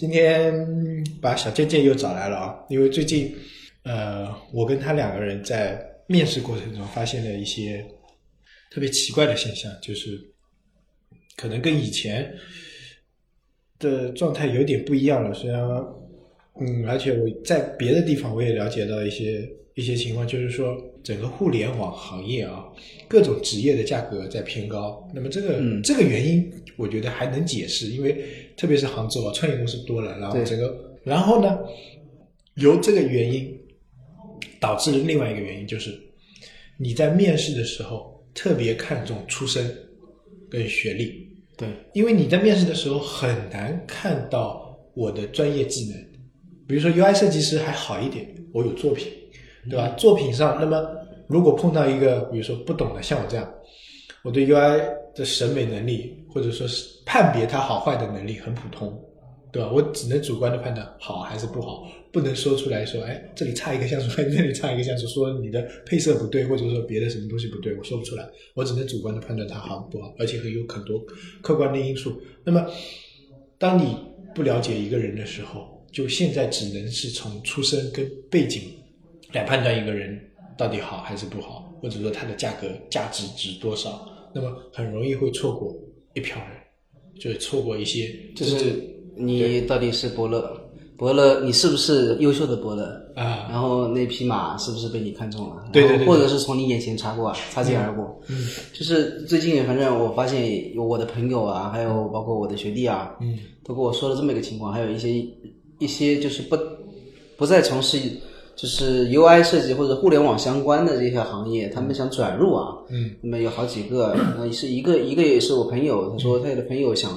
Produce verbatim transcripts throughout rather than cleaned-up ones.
今天把小健健又找来了啊，因为最近呃，我跟他两个人在面试过程中发现了一些特别奇怪的现象，就是可能跟以前的状态有点不一样了。虽然嗯，而且我在别的地方我也了解到一些一些情况，就是说整个互联网行业啊，各种职业的价格在偏高。那么这个、嗯、这个原因我觉得还能解释，因为特别是杭州啊，创业公司多了，然后整个然后呢由这个原因导致另外一个原因，就是你在面试的时候特别看重出身跟学历。对，因为你在面试的时候很难看到我的专业技能，比如说 U I 设计师还好一点，我有作品，对吧？作品上，那么如果碰到一个比如说不懂的，像我这样，我对 U I 的审美能力或者说是判别它好坏的能力很普通，对吧？我只能主观的判断好还是不好，不能说出来说哎，这里差一个像素，这里差一个像素，说你的配色不对或者说别的什么东西不对，我说不出来，我只能主观的判断它好不好，而且有很多客观的因素。那么当你不了解一个人的时候，就现在只能是从出身跟背景来判断一个人到底好还是不好，或者说它的价格价值值多少，那么很容易会错过一票人，就是错过一些，就是你到底是伯乐伯乐你是不是优秀的伯乐啊？然后那匹马是不是被你看中了？对对 对, 对，或者是从你眼前擦过啊，擦肩而过。嗯，就是最近反正我发现有我的朋友啊，还有包括我的学弟啊，嗯，都跟我说了这么一个情况，还有一些一些就是不不再从事就是 U I 设计或者互联网相关的这些行业，他们想转入啊，嗯，那么有好几个，呃，是一个一个也是我朋友，他说他的朋友想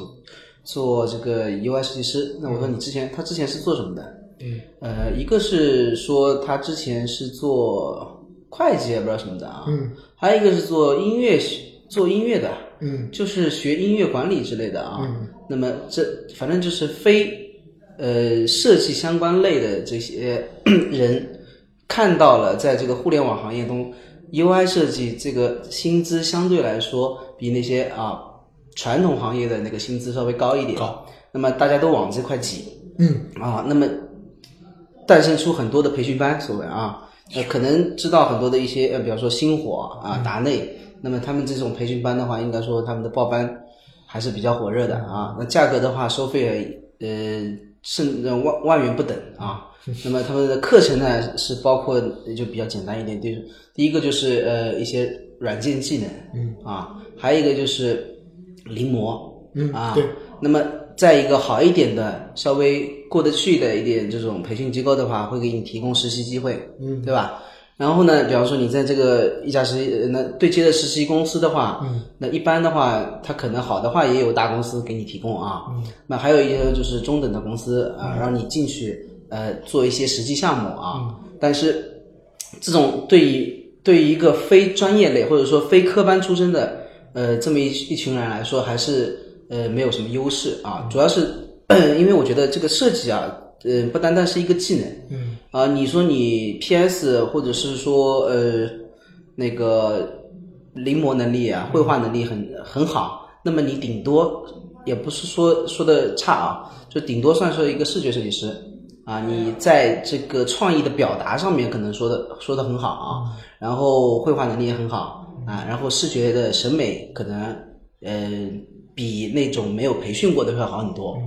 做这个 U I 设计师。那我说你之前、嗯、他之前是做什么的？嗯，呃，一个是说他之前是做会计也不知道什么的啊，嗯，还有一个是做音乐做音乐的，嗯，就是学音乐管理之类的啊，嗯，那么这反正就是非呃设计相关类的这些人看到了在这个互联网行业中 U I 设计这个薪资相对来说比那些啊传统行业的那个薪资稍微高一点，高，那么大家都往这块挤，嗯啊，那么诞生出很多的培训班，所谓啊，呃，可能知道很多的一些，呃，比方说星火啊、达内，那么他们这种培训班的话，应该说他们的报班还是比较火热的啊。那价格的话，收费呃是万万元不等啊。那么他们的课程呢是包括就比较简单一点，就是第一个就是呃一些软件技能，嗯啊，还有一个就是临摹，嗯啊，对。那么在一个好一点的稍微过得去的一点这种培训机构的话，会给你提供实习机会，嗯，对吧？然后呢，比方说你在这个一家实习那对接的实习公司的话，嗯，那一般的话它可能好的话也有大公司给你提供啊，嗯，那还有一些就是中等的公司啊，让你进去呃做一些实际项目啊，嗯，但是这种对于对于一个非专业类或者说非科班出身的呃，这么一一群人来说，还是呃没有什么优势啊。主要是因为我觉得这个设计啊，呃，不单单是一个技能，嗯啊，你说你 P S 或者是说呃那个临摹能力啊、绘画能力很很好，那么你顶多也不是说说的差啊，就顶多算是一个视觉设计师啊。你在这个创意的表达上面可能说的说的很好啊，然后绘画能力也很好。啊，然后视觉的审美可能呃比那种没有培训过的会好很多。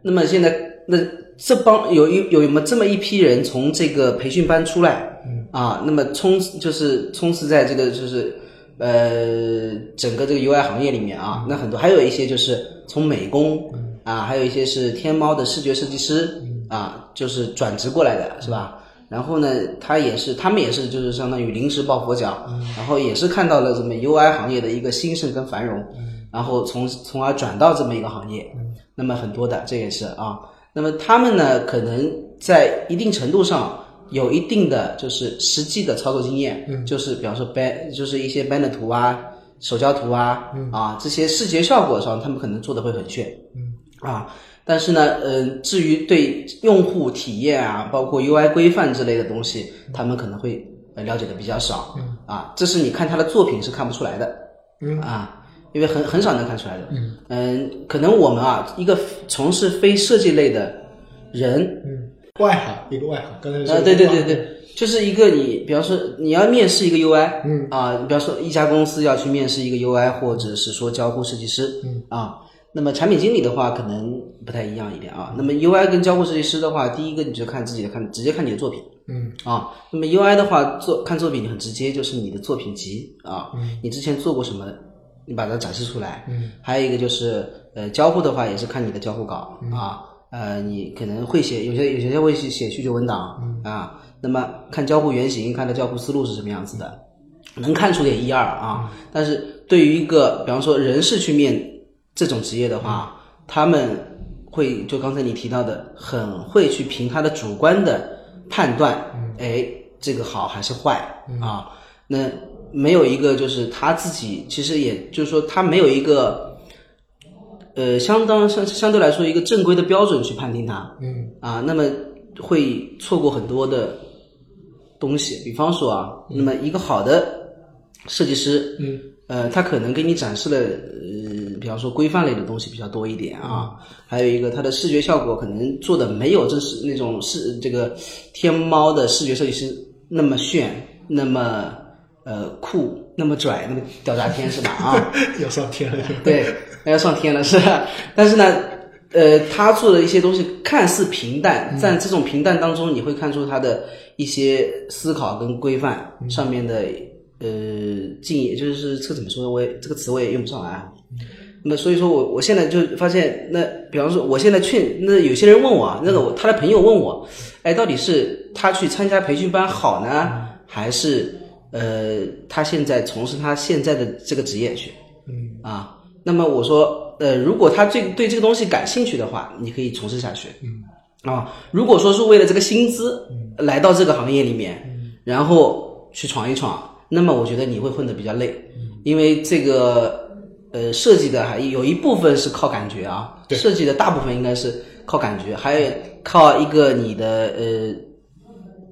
那么现在那这帮有一有有没有这么一批人从这个培训班出来，嗯啊，那么充就是充斥在这个就是呃整个这个 U I 行业里面啊，那很多还有一些就是从美工啊，还有一些是天猫的视觉设计师啊，就是转职过来的是吧？然后呢，他也是，他们也是，就是相当于临时抱佛脚，嗯，然后也是看到了这么 U I 行业的一个兴盛跟繁荣，嗯，然后从从而转到这么一个行业，嗯，那么很多的这也是啊。那么他们呢，可能在一定程度上有一定的就是实际的操作经验，嗯，就是比方说 ban 就是一些 banner 图啊、手交图啊，嗯，啊这些视觉效果上，他们可能做的会很炫，嗯啊。但是呢，呃，至于对用户体验啊，包括 U I 规范之类的东西，他们可能会了解的比较少啊。这是你看他的作品是看不出来的啊。因为很很少能看出来的。嗯，嗯，可能我们啊，一个从事非设计类的人，嗯，外行，一个外行，刚才啊、呃，对对对对，就是一个你，比方说你要面试一个 U I， 嗯啊，比方说一家公司要去面试一个 U I， 或者是说交互设计师，嗯啊，那么产品经理的话可能不太一样一点啊。那么 U I 跟交互设计师的话，第一个你就看自己的看，直接看你的作品。嗯啊，那么 U I 的话，做看作品很直接，就是你的作品集啊、嗯，你之前做过什么，你把它展示出来。嗯，还有一个就是呃，交互的话也是看你的交互稿、嗯、啊，呃，你可能会写有些有些会写需求文档、嗯、啊，那么看交互原型，看它交互思路是什么样子的，能看出点一二啊、嗯。但是对于一个比方说人事去面这种职业的话，嗯、他们会就刚才你提到的，很会去凭他的主观的判断，哎，这个好还是坏、嗯、啊？那没有一个就是他自己，其实也就是说他没有一个，呃，相当相相对来说一个正规的标准去判定他，嗯啊，那么会错过很多的东西。比方说啊，嗯、那么一个好的设计师，嗯，呃，他可能给你展示了，呃，比方说规范类的东西比较多一点啊，还有一个他的视觉效果可能做的没有正式那种视这个天猫的视觉设计师那么炫，那么呃酷，那么拽，那么屌炸天是吧？啊，要上天了，对，要上天了是吧？但是呢，呃，他做的一些东西看似平淡，在这种平淡当中，你会看出他的一些思考跟规范上面的。呃，敬业就是这个怎么说呢？我也这个词我也用不上来、啊。那所以说我我现在就发现，那比方说我现在劝那有些人问我，那个我他的朋友问我，哎，到底是他去参加培训班好呢，还是呃他现在从事他现在的这个职业去？嗯啊，那么我说，呃，如果他对对这个东西感兴趣的话，你可以从事下去。嗯啊，如果说是为了这个薪资来到这个行业里面，然后去闯一闯。那么我觉得你会混得比较累，因为这个呃设计的还有一部分是靠感觉啊，设计的大部分应该是靠感觉，还有靠一个你的呃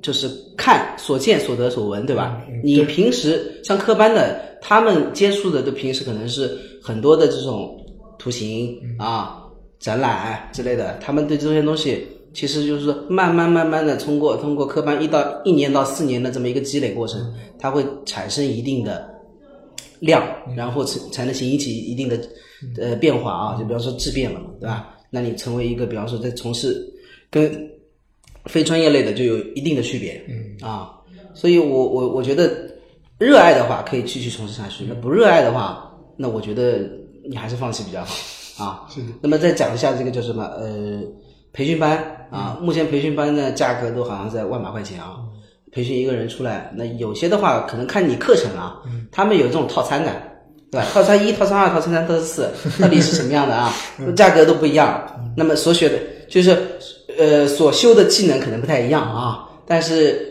就是看所见所得所闻，对吧？你平时像科班的，他们接触的就平时可能是很多的这种图形啊、展览之类的，他们对这些东西。其实就是慢慢慢慢的通过通过科班一到一年到四年的这么一个积累过程，它会产生一定的量，然后才能引起一定的呃变化啊，就比方说质变了嘛，对吧？那你成为一个比方说在从事跟非专业类的就有一定的区别，嗯啊，所以我我我觉得热爱的话可以继续从事下去，那不热爱的话，那我觉得你还是放弃比较好啊。那么再讲一下这个叫什么呃。培训班啊、嗯，目前培训班的价格都好像在万把块钱啊、嗯。培训一个人出来，那有些的话可能看你课程啊，嗯、他们有这种套餐的，对吧？套餐一、套餐二、套餐三、套餐四，到底是什么样的啊？价格都不一样。嗯、那么所学的，就是呃所修的技能可能不太一样啊，但是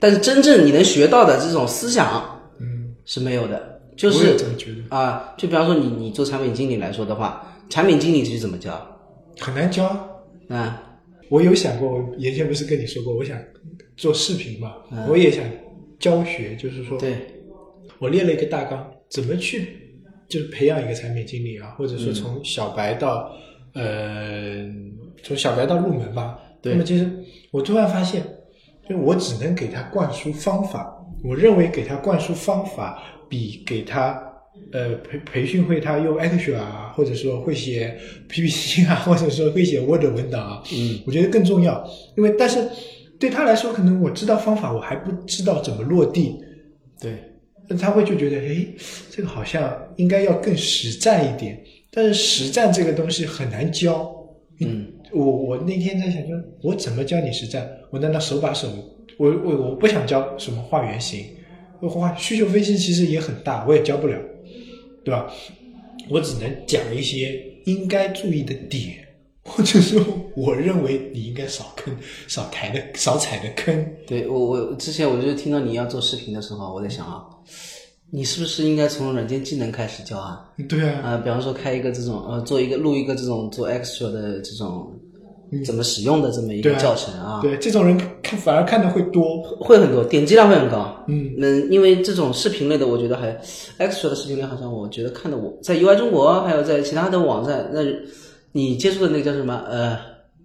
但是真正你能学到的这种思想，嗯，是没有的。就是啊，就比方说你你做产品经理来说的话，产品经理是怎么教？很难教啊、嗯！我有想过，我原先不是跟你说过，我想做视频嘛，嗯、我也想教学，就是说，对，我列了一个大纲，怎么去就是培养一个产品经理啊，或者说从小白到、嗯、呃，从小白到入门吧。那么其实我突然发现，就我只能给他灌输方法，我认为给他灌输方法比给他。呃，培培训会他用 Action 啊，或者说会写 P P T 啊，或者说会写 Word 文档啊，嗯，我觉得更重要。因为但是对他来说，可能我知道方法，我还不知道怎么落地。对，那他会就觉得，哎，这个好像应该要更实战一点。但是实战这个东西很难教。嗯，我我那天在想说，我怎么教你实战？我难道手把手？我我我不想教什么画原型，画需求分析其实也很大，我也教不了。对吧？我只能讲一些应该注意的点，或者说我认为你应该少坑、少抬的、少踩的坑。对我，我之前我就听到你要做视频的时候，我在想啊，你是不是应该从软件技能开始教啊？对啊，啊、呃，比方说开一个这种呃，做一个录一个这种做 extra 的这种怎么使用的这么一个教程啊。嗯、对, 啊对，这种人看反而看的会多，会很多，点击量会很高。嗯嗯，因为这种视频类的，我觉得还 extra 的视频类，好像我觉得看的我在 U I 中国还有在其他的网站，那你接触的那个叫什么呃，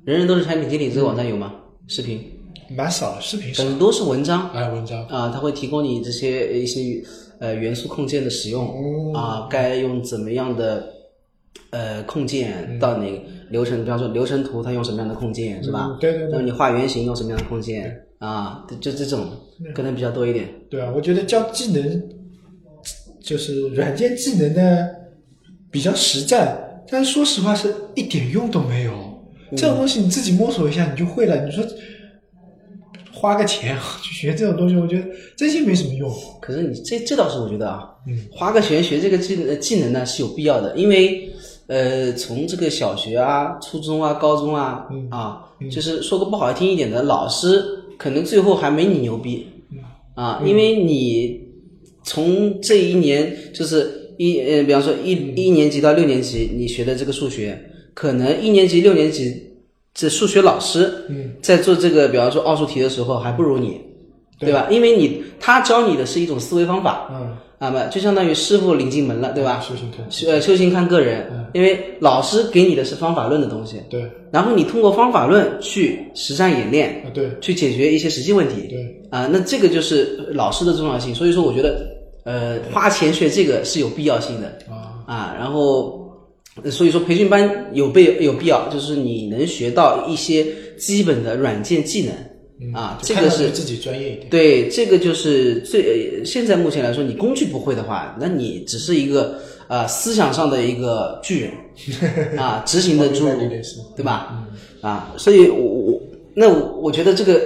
人人都是产品经理这个网站有吗？嗯、视频蛮少的，视频少很多是文章，哎，文章啊、呃，它会提供你这些一些呃元素控件的使用啊、哦呃，该用怎么样的。呃，控件到你流程，比方说流程图，它用什么样的控件是吧？嗯、对对对。然后你画原型用什么样的控件啊？就这种可能比较多一点。对啊，我觉得教技能就是软件技能呢比较实战，但是说实话是一点用都没有。嗯、这种东西你自己摸索一下你就会了。你说花个钱去学这种东西，我觉得真心没什么用。可是你这这倒是我觉得啊，嗯，花个钱学这个技能技能呢是有必要的，因为。呃，从这个小学啊、初中啊、高中啊，嗯、啊、嗯，就是说个不好听一点的，老师可能最后还没你牛逼，啊，嗯、因为你从这一年就是一呃，比方说一、嗯、一年级到六年级，你学的这个数学，可能一年级、六年级这数学老师，在做这个比方说奥数题的时候还不如你，嗯、对吧？因为你他教你的是一种思维方法。嗯那、嗯、么就相当于师傅领进门了，对吧？修行看，呃，修行看个人、嗯，因为老师给你的是方法论的东西，对。然后你通过方法论去实战演练，啊、对，去解决一些实际问题，对。啊、呃，那这个就是老师的重要性，所以说我觉得，呃，花钱学这个是有必要性的啊、嗯、啊。然后，所以说培训班有被有必要，就是你能学到一些基本的软件技能。嗯、啊，这个是自己专业一点。对，这个就是最现在目前来说，你工具不会的话，那你只是一个啊、呃、思想上的一个巨人啊，执行的侏儒，对吧？嗯、啊，所以我我那我我觉得这个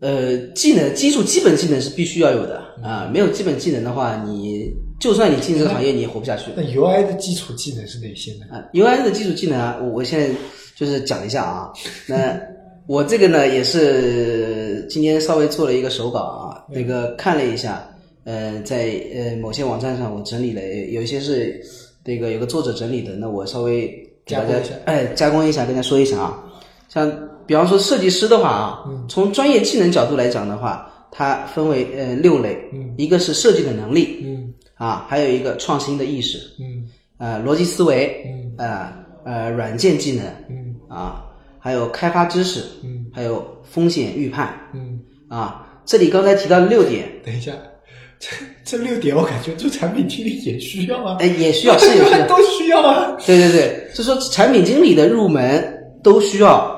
呃技能基础基本技能是必须要有的啊，没有基本技能的话，你就算你进这个行业，你也活不下去。那 U I 的基础技能是哪些呢？啊 ，U I 的基础技能啊，我现在就是讲一下啊，那。我这个呢也是今天稍微做了一个手稿啊，那个看了一下，呃，在呃某些网站上我整理了，有一些是那个有个作者整理的，那我稍微给大家哎加工一下，跟大家说一下啊。像比方说设计师的话啊，从专业技能角度来讲的话，它分为呃六类，一个是设计的能力，嗯，啊，还有一个创新的意识，嗯，呃逻辑思维，嗯，呃呃软件技能，嗯，啊。还有开发知识，嗯，还有风险预判，嗯，啊，这里刚才提到了六点。等一下，这这六点我感觉做产品经理也需要啊，哎，也需要，是也需要，都需要啊。对对对，就说产品经理的入门都需要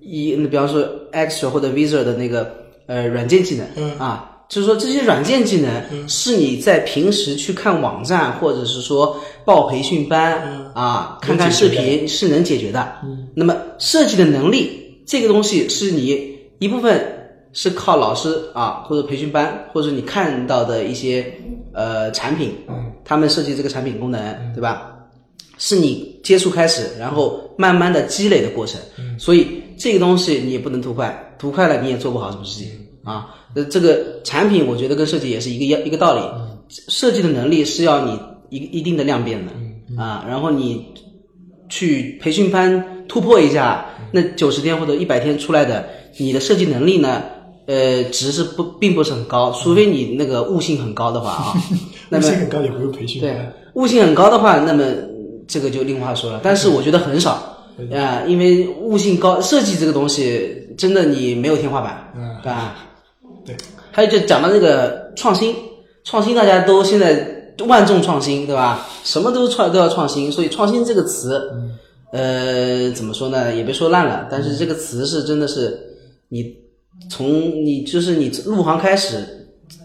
一，比方说 Excel 或者 Visor 的那个呃软件技能，嗯啊。就是说这些软件技能是你在平时去看网站或者是说报培训班、嗯、啊看看视频是能解决的、嗯、那么设计的能力这个东西是你一部分是靠老师啊或者培训班或者你看到的一些呃产品他们设计这个产品功能、嗯、对吧是你接触开始然后慢慢的积累的过程、嗯、所以这个东西你也不能图快图快了你也做不好什么事情啊，这个产品我觉得跟设计也是一个一个道理，设计的能力是要你一一定的量变的啊，然后你去培训班突破一下，那九十天或者一百天出来的，你的设计能力呢，呃，值是不并不是很高，除非你那个悟性很高的话啊，那么悟性很高也不用培训班，对，悟性很高的话，那么这个就另话说了，但是我觉得很少啊、呃，因为悟性高，设计这个东西真的你没有天花板，嗯，对吧？对，还有就讲到那个创新，创新大家都现在万众创新，对吧？什么都创都要创新，所以创新这个词，呃，怎么说呢？也别说烂了，但是这个词是真的是你从你就是你入行开始，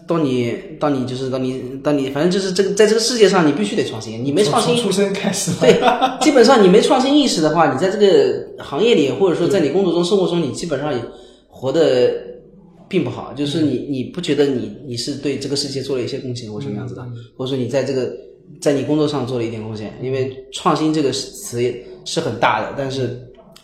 到你到你就是到你到你，反正就是这个在这个世界上你必须得创新，你没创新从出生开始对，基本上你没创新意识的话，你在这个行业里或者说在你工作中、生活中，你基本上也活得。并不好，就是你你不觉得你你是对这个世界做了一些贡献或什么样子的，或者说你在这个在你工作上做了一点贡献，因为创新这个词是很大的，但是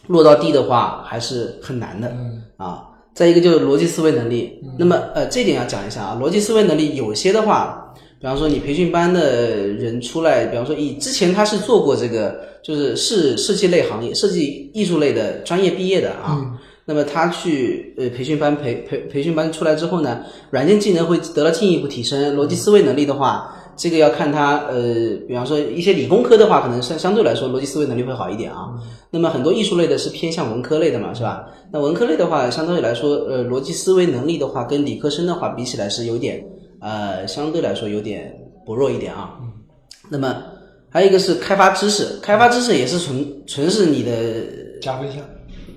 落到地的话还是很难的啊。再一个就是逻辑思维能力，那么呃这点要讲一下啊，逻辑思维能力有些的话，比比方说你培训班的人出来，比方说以之前他是做过这个就是是设计类行业设计艺术类的专业毕业的啊、嗯、那么他去呃培训班培培培训班出来之后呢，软件技能会得到进一步提升，逻辑思维能力的话，这个要看他呃比方说一些理工科的话可能相相对来说逻辑思维能力会好一点啊，那么很多艺术类的是偏向文科类的嘛，是吧？那文科类的话相对来说呃逻辑思维能力的话跟理科生的话比起来是有点呃相对来说有点薄弱一点啊。那么还有一个是开发知识，开发知识也是纯纯是你的加分项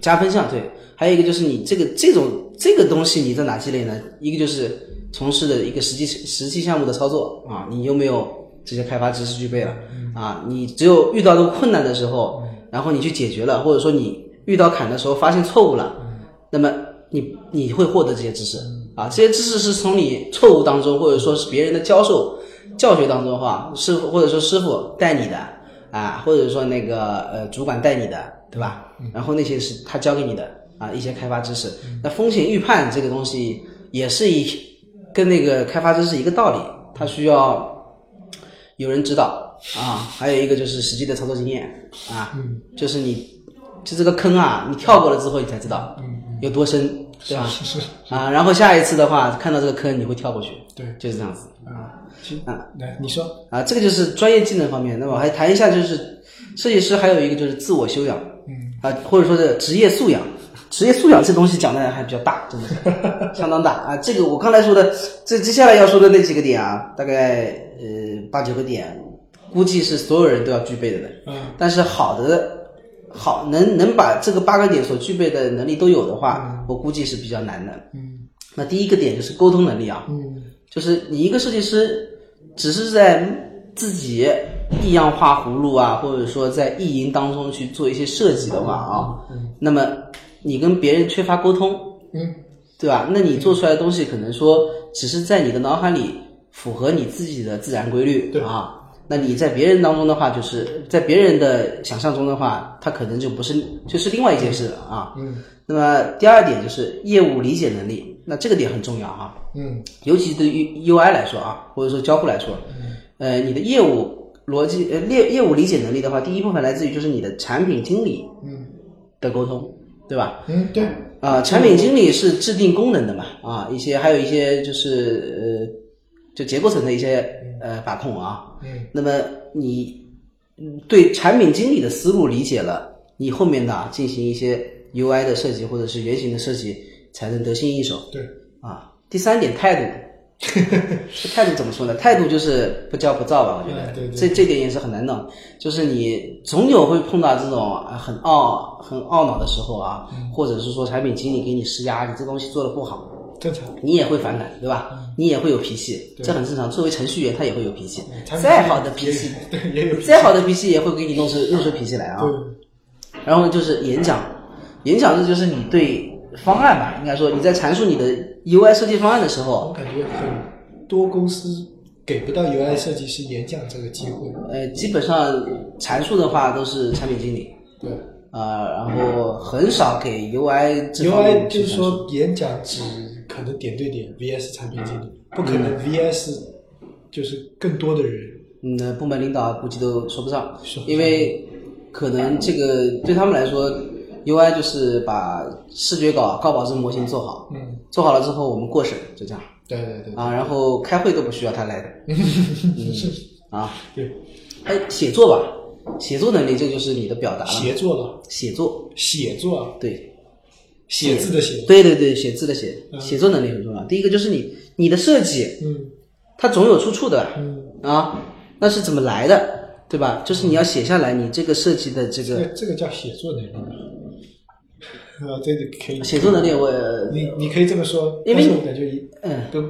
加分项对。还有一个就是你这个这种这个东西你在哪积累呢？一个就是从事的一个实际实际项目的操作啊，你有没有这些开发知识具备了啊？你只有遇到这个困难的时候，然后你去解决了，或者说你遇到坎的时候发现错误了，那么你你会获得这些知识啊，这些知识是从你错误当中，或者说是别人的教授教学当中的话，师傅或者说师傅带你的啊，或者说那个呃主管带你的，对吧？然后那些是他教给你的啊一些开发知识。那风险预判这个东西也是一。跟那个开发知识一个道理，它需要有人指导啊，还有一个就是实际的操作经验啊、嗯、就是你就这个坑啊你跳过了之后你才知道有多深、嗯、对吧？是是是是啊，然后下一次的话看到这个坑你会跳过去，对，就是这样子啊、嗯、啊，来你说啊，这个就是专业技能方面。那么还谈一下就是设计师还有一个就是自我修养，嗯啊，或者说是职业素养。职业素养这东西讲的还比较大，真的相当大啊！这个我刚才说的，这接下来要说的那几个点啊，大概呃八九个点，估计是所有人都要具备的呢。嗯。但是好的，好能能把这个八个点所具备的能力都有的话、嗯，我估计是比较难的。嗯。那第一个点就是沟通能力啊。嗯。就是你一个设计师，只是在自己异样画葫芦啊，或者说在意淫当中去做一些设计的话啊，嗯、那么。你跟别人缺乏沟通，嗯，对吧？那你做出来的东西可能说只是在你的脑海里符合你自己的自然规律，对啊。那你在别人当中的话，就是在别人的想象中的话，它可能就不是，就是另外一件事了啊。嗯。那么第二点就是业务理解能力，那这个点很重要啊。嗯。尤其对于 U I 来说啊，或者说交互来说，嗯、呃，你的业务逻辑呃业业务理解能力的话，第一部分来自于就是你的产品经理嗯的沟通。对吧？嗯，对啊、呃，产品经理是制定功能的嘛，啊，一些还有一些就是呃，就结构层的一些呃把控啊。嗯。那么你对产品经理的思路理解了，你后面呢进行一些 U I 的设计或者是原型的设计，才能得心应手。对。啊，第三点态度，态度怎么说呢？态度就是不骄不躁吧，我觉得。嗯、对, 对。这这点也是很难弄，就是你总有会碰到这种很傲。很懊恼的时候啊，或者是说产品经理给你施压，你这东西做的不好，正常，你也会反感，对吧？嗯、你也会有脾气，这很正常。作为程序员，他也会有脾气，再好的脾气，对，也有脾气，再好的脾气也会给你弄出弄出脾气来啊。然后就是演讲，演讲这就是你对方案吧，应该说你在阐述你的 U I 设计方案的时候，我感觉很多公司给不到 U I 设计师演讲这个机会。呃，基本上阐述的话都是产品经理。对。呃，然后很少给 U I 这方面 U I 就是说演讲只可能点对点 V S 产品经理，不可能 V S 就是更多的人。嗯，部门领导估计都说不上，因为可能这个对他们来说 U I 就是把视觉稿、高保真模型做好，嗯，做好了之后我们过审，就这样。对对 对, 对。啊，然后开会都不需要他来的。嗯，是啊，对。哎，写作吧。写作能力，这就是你的表达了。写作了，写作，写作，对，写字的写，对对对，写字的写，嗯、写作能力很重要。第一个就是你你的设计，嗯，它总有出处的，嗯啊，那是怎么来的，对吧？就是你要写下来，你这个设计的这个，这个、这个叫写作能力。啊，这个可以。写作能力我，我你你可以这么说，因为我感觉嗯都，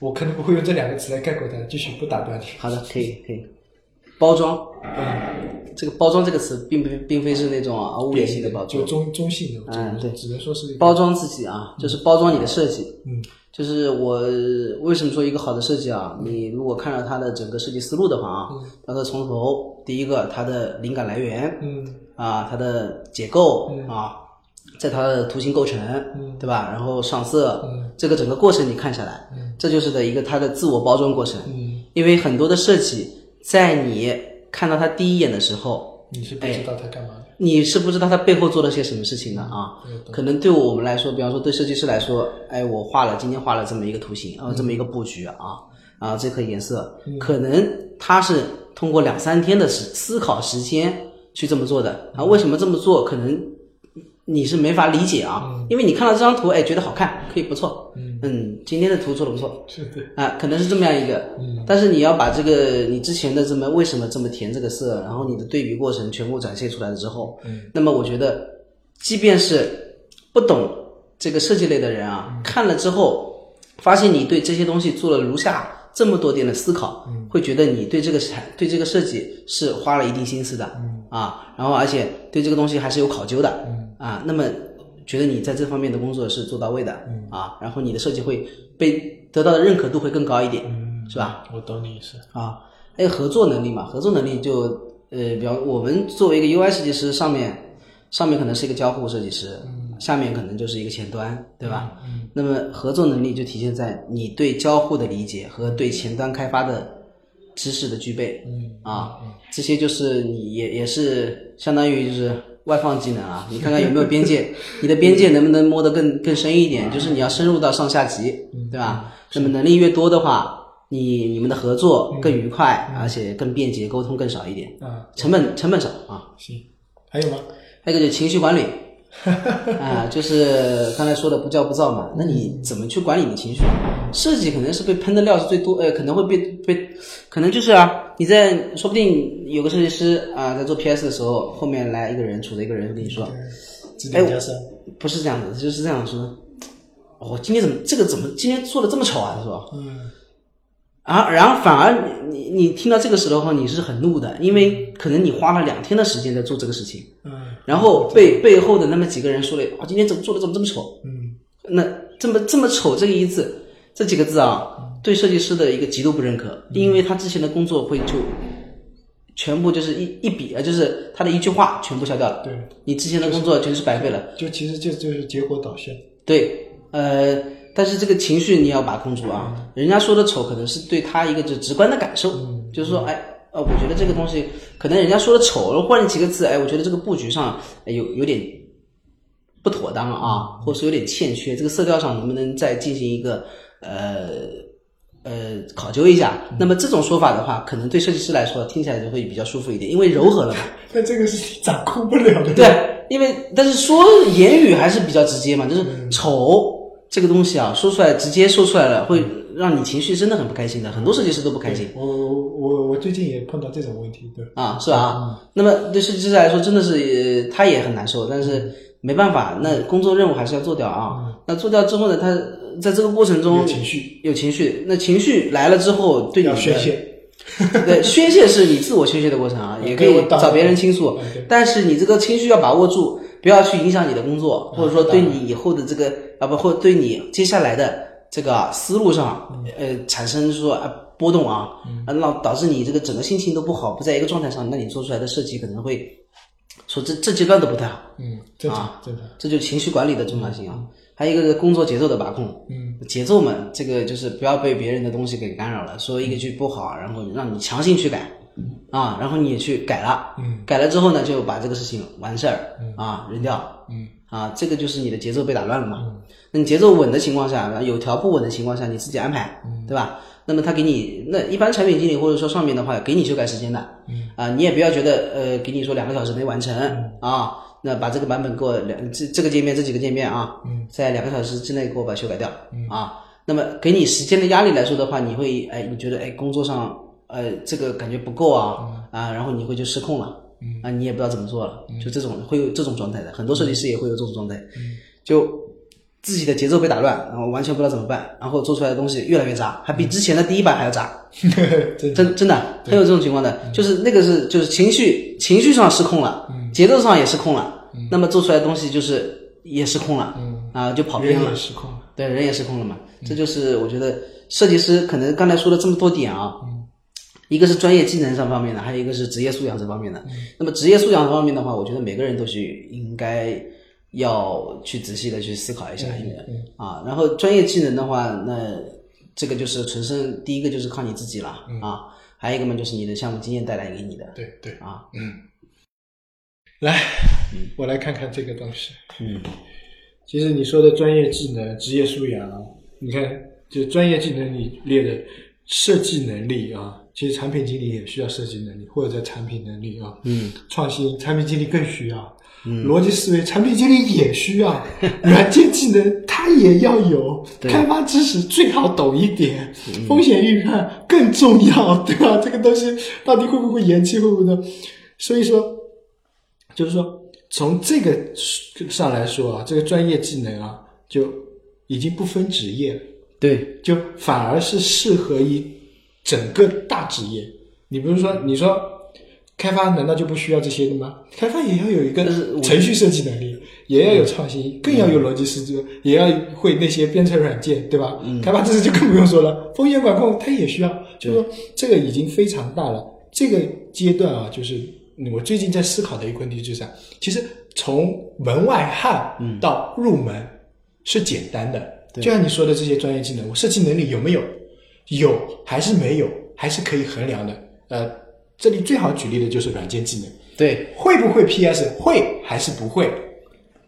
我可能不会用这两个词来概括它，继续不打断你。好的，可以可以。包装，嗯，这个包装这个词并不并非是那种啊物理性的包装，就中中性的，嗯，对，只能说是包装自己啊、嗯，就是包装你的设计，嗯，就是我为什么说一个好的设计啊，你如果看到它的整个设计思路的话啊，它、嗯、的从头第一个它的灵感来源，嗯，啊它的结构、嗯、啊，在它的图形构成，嗯，对吧？然后上色，嗯，这个整个过程你看下来，嗯，这就是的一个它的自我包装过程，嗯。因为很多的设计在你看到它第一眼的时候，你是不知道它干嘛的、哎、你是不知道它背后做了些什么事情的啊。可能对我们来说，比方说对设计师来说，哎，我画了今天画了这么一个图形啊、呃，这么一个布局啊，啊这颗颜色、嗯、可能它是通过两三天的思考时间去这么做的啊。为什么这么做可能你是没法理解啊、嗯、因为你看到这张图，哎，觉得好看，可以不错， 嗯, 嗯今天的图做得不错，是的啊，可能是这么样一个、嗯、但是你要把这个你之前的这么为什么这么填这个色，然后你的对比过程全部展现出来了之后、嗯、那么我觉得即便是不懂这个设计类的人啊、嗯、看了之后发现你对这些东西做了如下这么多点的思考、嗯、会觉得你对这个对这个设计是花了一定心思的、嗯、啊，然后而且对这个东西还是有考究的、嗯、啊，那么觉得你在这方面的工作是做到位的、嗯、啊，然后你的设计会被得到的认可度会更高一点、嗯、是吧？我懂你意思啊。还有合作能力嘛，合作能力就呃，比方我们作为一个 U I 设计师，上面上面可能是一个交互设计师、嗯、下面可能就是一个前端，对吧、嗯嗯、那么合作能力就体现在你对交互的理解和对前端开发的知识的具备、嗯、啊、嗯嗯，这些就是你也也是相当于就是外放技能啊，你看看有没有边界你的边界能不能摸得更更深一点，就是你要深入到上下级，对吧、嗯、那么能力越多的话，你你们的合作更愉快、嗯嗯、而且更便捷，沟通更少一点、嗯、成本成本少啊。行，还有吗？还有一个就是情绪管理啊，就是刚才说的不骄不躁嘛。那你怎么去管理你的情绪？设计可能是被喷的料是最多，呃，可能会被被，可能就是啊，你在说不定有个设计师啊、呃，在做 P S 的时候，后面来一个人杵着一个人跟你说，哎，不是这样子，就是这样说，哦，今天怎么这个怎么今天做的这么丑啊，是吧？嗯。啊，然后反而你你听到这个时候你是很怒的，因为可能你花了两天的时间在做这个事情，嗯，然后被背后的那么几个人说了，哇、哦，今天怎么做的怎么这么丑，嗯，那这么这么丑这个一字这几个字啊，对设计师的一个极度不认可，嗯、因为他之前的工作会就全部就是一一笔啊，就是他的一句话全部消掉了，对，你之前的工作全是白费了，就其实这就是结果导向，对，呃。但是这个情绪你要把控住啊！人家说的丑可能是对他一个就直观的感受，嗯、就是说，哎，呃、哦，我觉得这个东西可能人家说的丑，换了几个字，哎，我觉得这个布局上、哎、有有点不妥当啊，或是有点欠缺，这个色调上能不能再进行一个呃呃考究一下？那么这种说法的话，可能对设计师来说听起来就会比较舒服一点，因为柔和了嘛。但这个是掌控不了的。对，因为但是说言语还是比较直接嘛，就是丑。嗯，这个东西啊，说出来直接说出来了，会让你情绪真的很不开心的，很多设计师都不开心。我我我最近也碰到这种问题，对啊，是吧、啊嗯？那么对设计师来说，真的是、呃、他也很难受，但是没办法，那工作任务还是要做掉啊。嗯、那做掉之后呢，他在这个过程中有情绪，有情绪，那情绪来了之后，对你要宣泄，对，宣泄是你自我宣泄的过程啊，也可以找别人倾诉，但是你这个情绪要把握住。不要去影响你的工作，或者说对你以后的这个啊，不，或对你接下来的这个思路上，呃，产生说啊波动啊，啊，那导致你这个整个心情都不好，不在一个状态上，那你做出来的设计可能会说这这阶段都不太好。嗯，正常，啊、正常，这就情绪管理的重要性啊。还有一个工作节奏的把控，嗯，节奏嘛，这个就是不要被别人的东西给干扰了，说一个句不好，然后让你强行去改。啊，然后你也去改了，嗯，改了之后呢，就把这个事情完事儿、嗯、啊扔掉，嗯，啊，这个就是你的节奏被打乱了嘛。嗯、那你节奏稳的情况下，有条不紊的情况下，你自己安排，嗯、对吧？那么他给你，那一般产品经理或者说上面的话，给你修改时间的，嗯，啊，你也不要觉得呃，给你说两个小时没完成、嗯、啊，那把这个版本给我两这这个界面这几个界面啊，嗯，在两个小时之内给我把修改掉，嗯、啊，那么给你时间的压力来说的话，你会哎，你觉得哎，工作上。呃，这个感觉不够啊、嗯、啊，然后你会就失控了、嗯、啊，你也不知道怎么做了，嗯、就这种会有这种状态的，很多设计师也会有这种状态，嗯、就自己的节奏被打乱，然后完全不知道怎么办，然后做出来的东西越来越渣，还比之前的第一版还要渣，嗯、真真的很有这种情况的，就是那个是就是情绪情绪上失控了，嗯、节奏上也失控了、嗯，那么做出来的东西就是也失控了，嗯、啊，就跑偏了，人也失控了，对，人也失控了嘛，嗯、这就是我觉得设计师可能刚才说了这么多点啊。嗯，一个是专业技能上方面的，还有一个是职业素养这方面的。那么职业素养方面的话，我觉得每个人都去应该要去仔细的去思考一下，应该啊。然后专业技能的话，那这个就是纯生，第一个就是靠你自己了、嗯、啊，还有一个嘛就是你的项目经验带来给你的。对对啊，嗯。来，我来看看这个东西。嗯，其实你说的专业技能、职业素养，你看，就专业技能你列的设计能力啊，其实产品经理也需要设计能力，或者叫产品能力啊。嗯，创新，产品经理更需要。嗯，逻辑思维，产品经理也需要。软件技能他也要有，开发知识最好懂一点，嗯、风险预判更重要，对吧？这个东西到底会不会延期，会不会？所以说。就是说从这个上来说啊，这个专业技能啊就已经不分职业了，对，就反而是适合于整个大职业。你不是说你说开发难道就不需要这些的吗？开发也要有一个程序设计能力，也要有创新，更要有逻辑思维、嗯、也要会那些编程软件，对吧、嗯、开发知识就更不用说了，风险管控它也需要，就是说这个已经非常大了。这个阶段啊，就是我最近在思考的一个问题就是、啊、其实从门外汉到入门是简单的、嗯、就像你说的这些专业技能，我设计能力有没有？有还是没有还是可以衡量的。呃，这里最好举例的就是软件技能，对，会不会 P S 会还是不会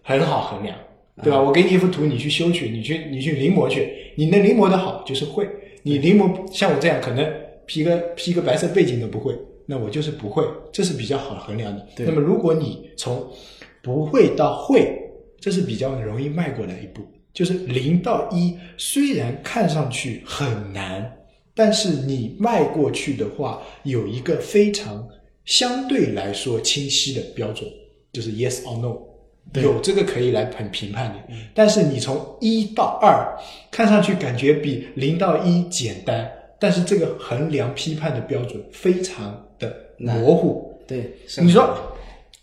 很好衡量，对吧、嗯、我给你一幅图，你去修去，你去你去临摹去，你能临摹的好就是会，你临摹像我这样可能披个披个白色背景都不会，那我就是不会，这是比较好衡量的。那么如果你从不会到会，这是比较容易迈过来一步，就是零到一，虽然看上去很难，但是你迈过去的话有一个非常相对来说清晰的标准，就是 yes or no， 有这个可以来很评判你、嗯、但是你从一到二看上去感觉比零到一简单，但是这个衡量批判的标准非常的模糊。对，你说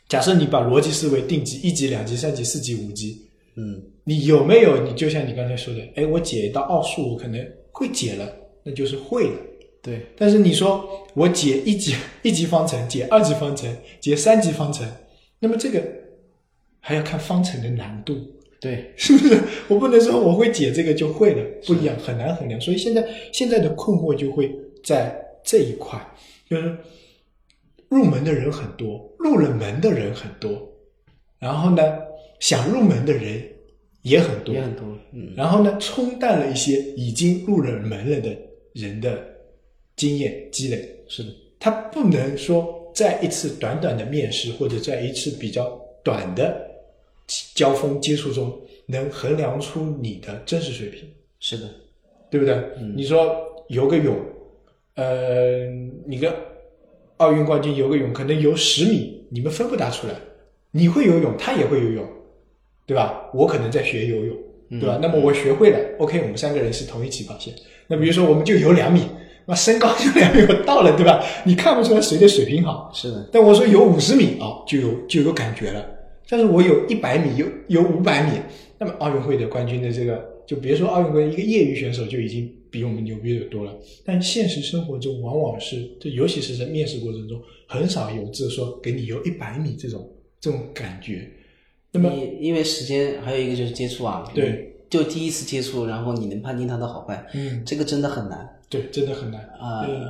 假设你把逻辑思维定级一级、两级、三级、四级、五级，嗯，你有没有？你就像你刚才说的，哎，我解一道奥数，我可能会解了，那就是会了。对，但是你说我解一级一级方程，解二级方程，解三级方程，那么这个还要看方程的难度。对，是不是？我不能说我会解这个就会了，不一样，很难衡量。所以现在现在的困惑就会在这一块，就是入门的人很多，入了门的人很多，然后呢，想入门的人也很多，也很多。嗯，然后呢，冲淡了一些已经入了门了的人的经验积累。是的，他不能说在一次短短的面试或者在一次比较短的交锋接触中能衡量出你的真实水平。是的，对不对、嗯、你说游个泳，呃，你跟奥运冠军游个泳，可能游十米你们分不大出来，你会游泳他也会游泳，对吧？我可能在学游泳、嗯、对吧？那么我学会了、嗯、OK， 我们三个人是同一起跑线，那比如说我们就游两米，那身高就两米我到了，对吧？你看不出来谁的水平好。是的，但我说游五十米、哦、就有就有感觉了，但是我有一百米，有有五百米，那么奥运会的冠军的这个，就别说奥运会，一个业余选手就已经比我们牛逼的多了。但现实生活中往往是，就尤其是在面试过程中，很少有这说给你有一百米这种这种感觉。那么因为时间，还有一个就是接触啊，对，就第一次接触，然后你能判定它的好坏，嗯，这个真的很难，对，真的很难啊。呃